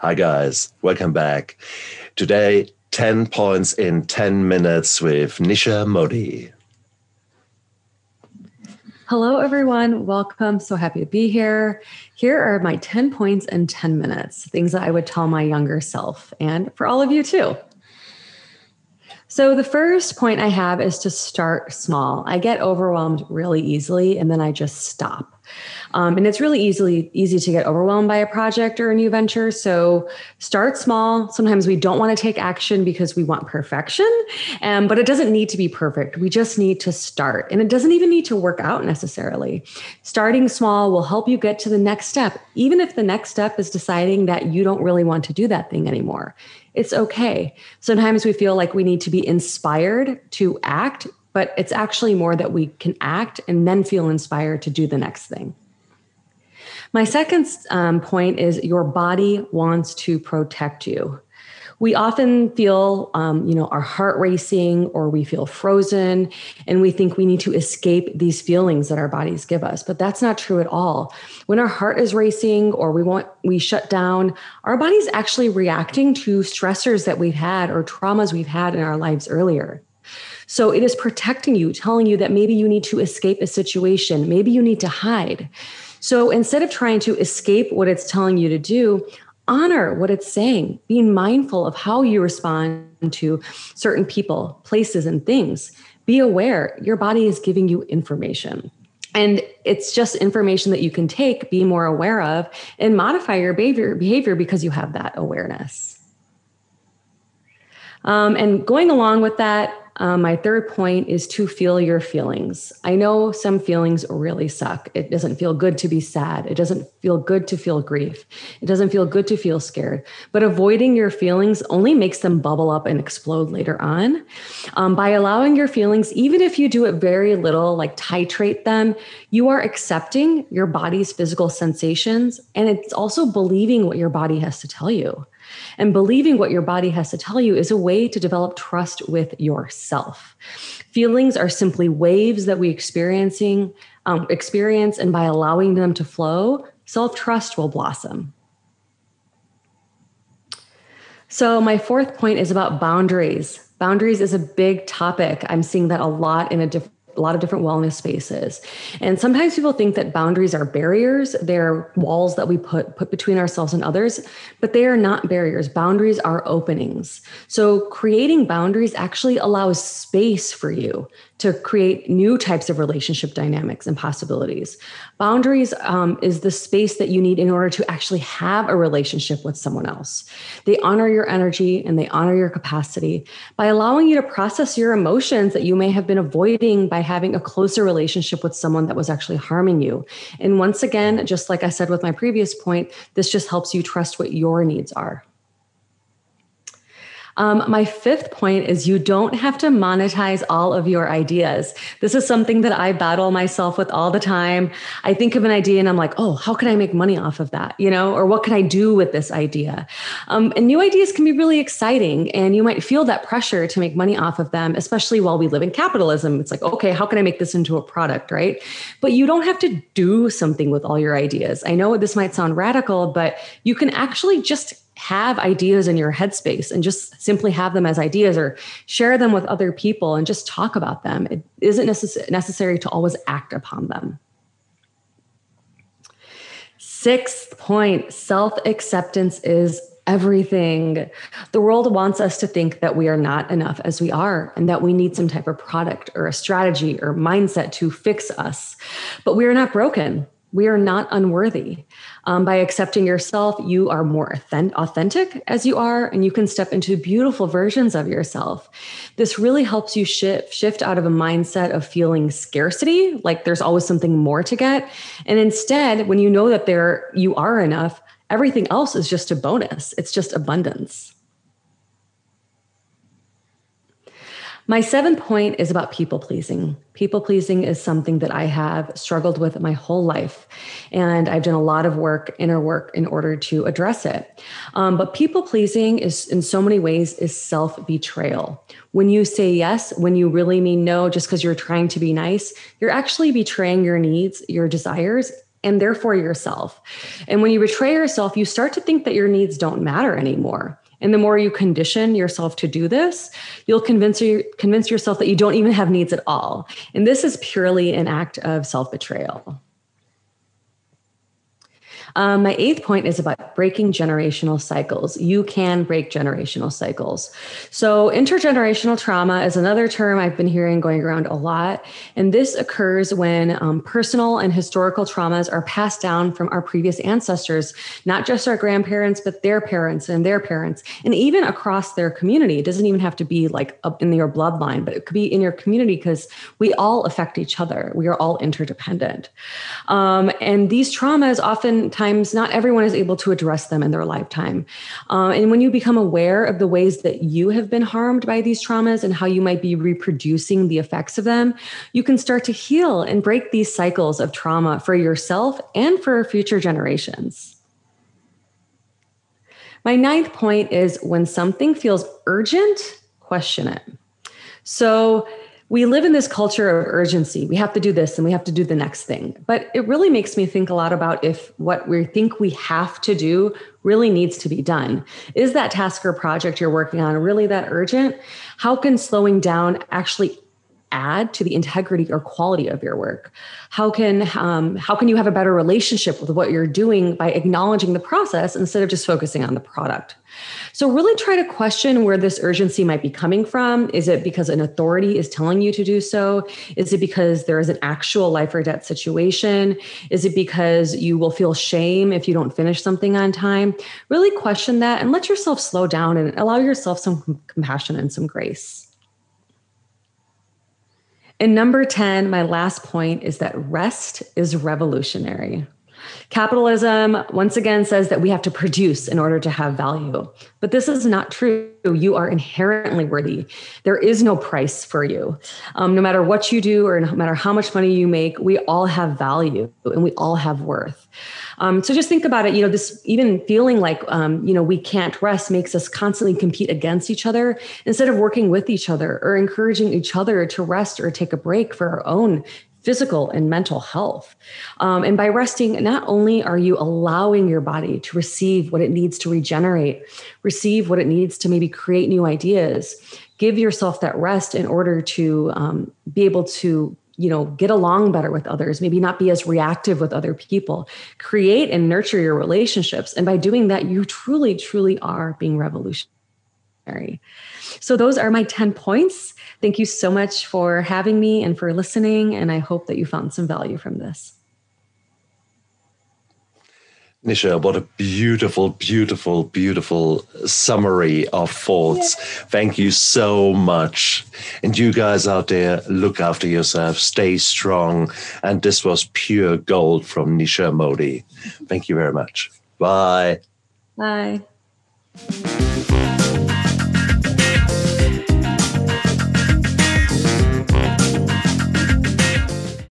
Hi guys, welcome back. Today, 10 points in 10 minutes with Nisha Modi. Hello everyone, welcome. So happy to be here. Here are my 10 points in 10 minutes, things that I would tell my younger self and for all of you too. So the first point I have is to start small. I get overwhelmed really easily and then I just stop. And it's really easy to get overwhelmed by a project or a new venture. So start small. Sometimes we don't want to take action because we want perfection, but it doesn't need to be perfect. We just need to start, and it doesn't even need to work out necessarily. Starting small will help you get to the next step, even if the next step is deciding that you don't really want to do that thing anymore. It's okay. Sometimes we feel like we need to be inspired to act, but it's actually more that we can act and then feel inspired to do the next thing. My second point is your body wants to protect you. We often feel, our heart racing, or we feel frozen, and we think we need to escape these feelings that our bodies give us, but that's not true at all. When our heart is racing or we shut down, our body's actually reacting to stressors that we've had or traumas we've had in our lives earlier. So it is protecting you, telling you that maybe you need to escape a situation, maybe you need to hide. So instead of trying to escape what it's telling you to do, honor what it's saying, being mindful of how you respond to certain people, places, and things. Be aware, your body is giving you information. And it's just information that you can take, be more aware of, and modify your behavior because you have that awareness. And going along with that, my third point is to feel your feelings. I know some feelings really suck. It doesn't feel good to be sad. It doesn't feel good to feel grief. It doesn't feel good to feel scared. But avoiding your feelings only makes them bubble up and explode later on. By allowing your feelings, even if you do it very little, like titrate them, you are accepting your body's physical sensations. And it's also believing what your body has to tell you. And believing what your body has to tell you is a way to develop trust with yourself. Feelings are simply waves that we experience, and by allowing them to flow, self-trust will blossom. So my fourth point is about boundaries. Boundaries is a big topic. I'm seeing that a lot in a lot of different wellness spaces. And sometimes people think that boundaries are barriers. They're walls that we put between ourselves and others, but they are not barriers. Boundaries are openings. So creating boundaries actually allows space for you to create new types of relationship dynamics and possibilities. Boundaries is the space that you need in order to actually have a relationship with someone else. They honor your energy and they honor your capacity by allowing you to process your emotions that you may have been avoiding by having a closer relationship with someone that was actually harming you. And once again, just like I said with my previous point, this just helps you trust what your needs are. My fifth point is you don't have to monetize all of your ideas. This is something that I battle myself with all the time. I think of an idea and I'm like, oh, how can I make money off of that? Or what can I do with this idea? And new ideas can be really exciting, and you might feel that pressure to make money off of them, especially while we live in capitalism. It's like, okay, how can I make this into a product, right? But you don't have to do something with all your ideas. I know this might sound radical, but you can actually just have ideas in your headspace and just simply have them as ideas or share them with other people and just talk about them. It isn't necessary to always act upon them. Sixth point, self-acceptance is everything. The world wants us to think that we are not enough as we are and that we need some type of product or a strategy or mindset to fix us, but we are not broken. We are not unworthy. By accepting yourself, you are more authentic as you are, and you can step into beautiful versions of yourself. This really helps you shift out of a mindset of feeling scarcity, like there's always something more to get. And instead, when you know that you are enough, everything else is just a bonus. It's just abundance. My seventh point is about people pleasing. People pleasing is something that I have struggled with my whole life. And I've done a lot of inner work in order to address it. But people pleasing is in so many ways is self-betrayal. When you say yes, when you really mean no, just because you're trying to be nice, you're actually betraying your needs, your desires, and therefore yourself. And when you betray yourself, you start to think that your needs don't matter anymore. And the more you condition yourself to do this, you'll convince yourself that you don't even have needs at all. And this is purely an act of self-betrayal. My eighth point is about breaking generational cycles. You can break generational cycles. So intergenerational trauma is another term I've been hearing going around a lot. And this occurs when personal and historical traumas are passed down from our previous ancestors, not just our grandparents, but their parents and their parents, and even across their community. It doesn't even have to be like up in your bloodline, but it could be in your community because we all affect each other. We are all interdependent. And these traumas oftentimes not everyone is able to address them in their lifetime. And when you become aware of the ways that you have been harmed by these traumas and how you might be reproducing the effects of them, you can start to heal and break these cycles of trauma for yourself and for future generations. My ninth point is when something feels urgent, question it. So we live in this culture of urgency. We have to do this and we have to do the next thing. But it really makes me think a lot about if what we think we have to do really needs to be done. Is that task or project you're working on really that urgent? How can slowing down actually add to the integrity or quality of your work? How can you have a better relationship with what you're doing by acknowledging the process instead of just focusing on the product? So really try to question where this urgency might be coming from. Is it because an authority is telling you to do so? Is it because there is an actual life or death situation? Is it because you will feel shame if you don't finish something on time? Really question that and let yourself slow down and allow yourself some compassion and some grace. And number 10, my last point is that rest is revolutionary. Capitalism, once again, says that we have to produce in order to have value. But this is not true. You are inherently worthy. There is no price for you. No matter what you do or no matter how much money you make, we all have value and we all have worth. So just think about it. You know, this even feeling like, we can't rest makes us constantly compete against each other instead of working with each other or encouraging each other to rest or take a break for our own physical and mental health. And by resting, not only are you allowing your body to receive what it needs to regenerate, receive what it needs to maybe create new ideas, give yourself that rest in order to be able to, get along better with others, maybe not be as reactive with other people, create and nurture your relationships. And by doing that, you truly, truly are being revolutionary. So those are my 10 points. Thank you so much for having me and for listening. And I hope that you found some value from this. Nisha, what a beautiful, beautiful, beautiful summary of thoughts. Yeah. Thank you so much. And you guys out there, look after yourself, stay strong. And this was pure gold from Nisha Modi. Thank you very much. Bye. Bye.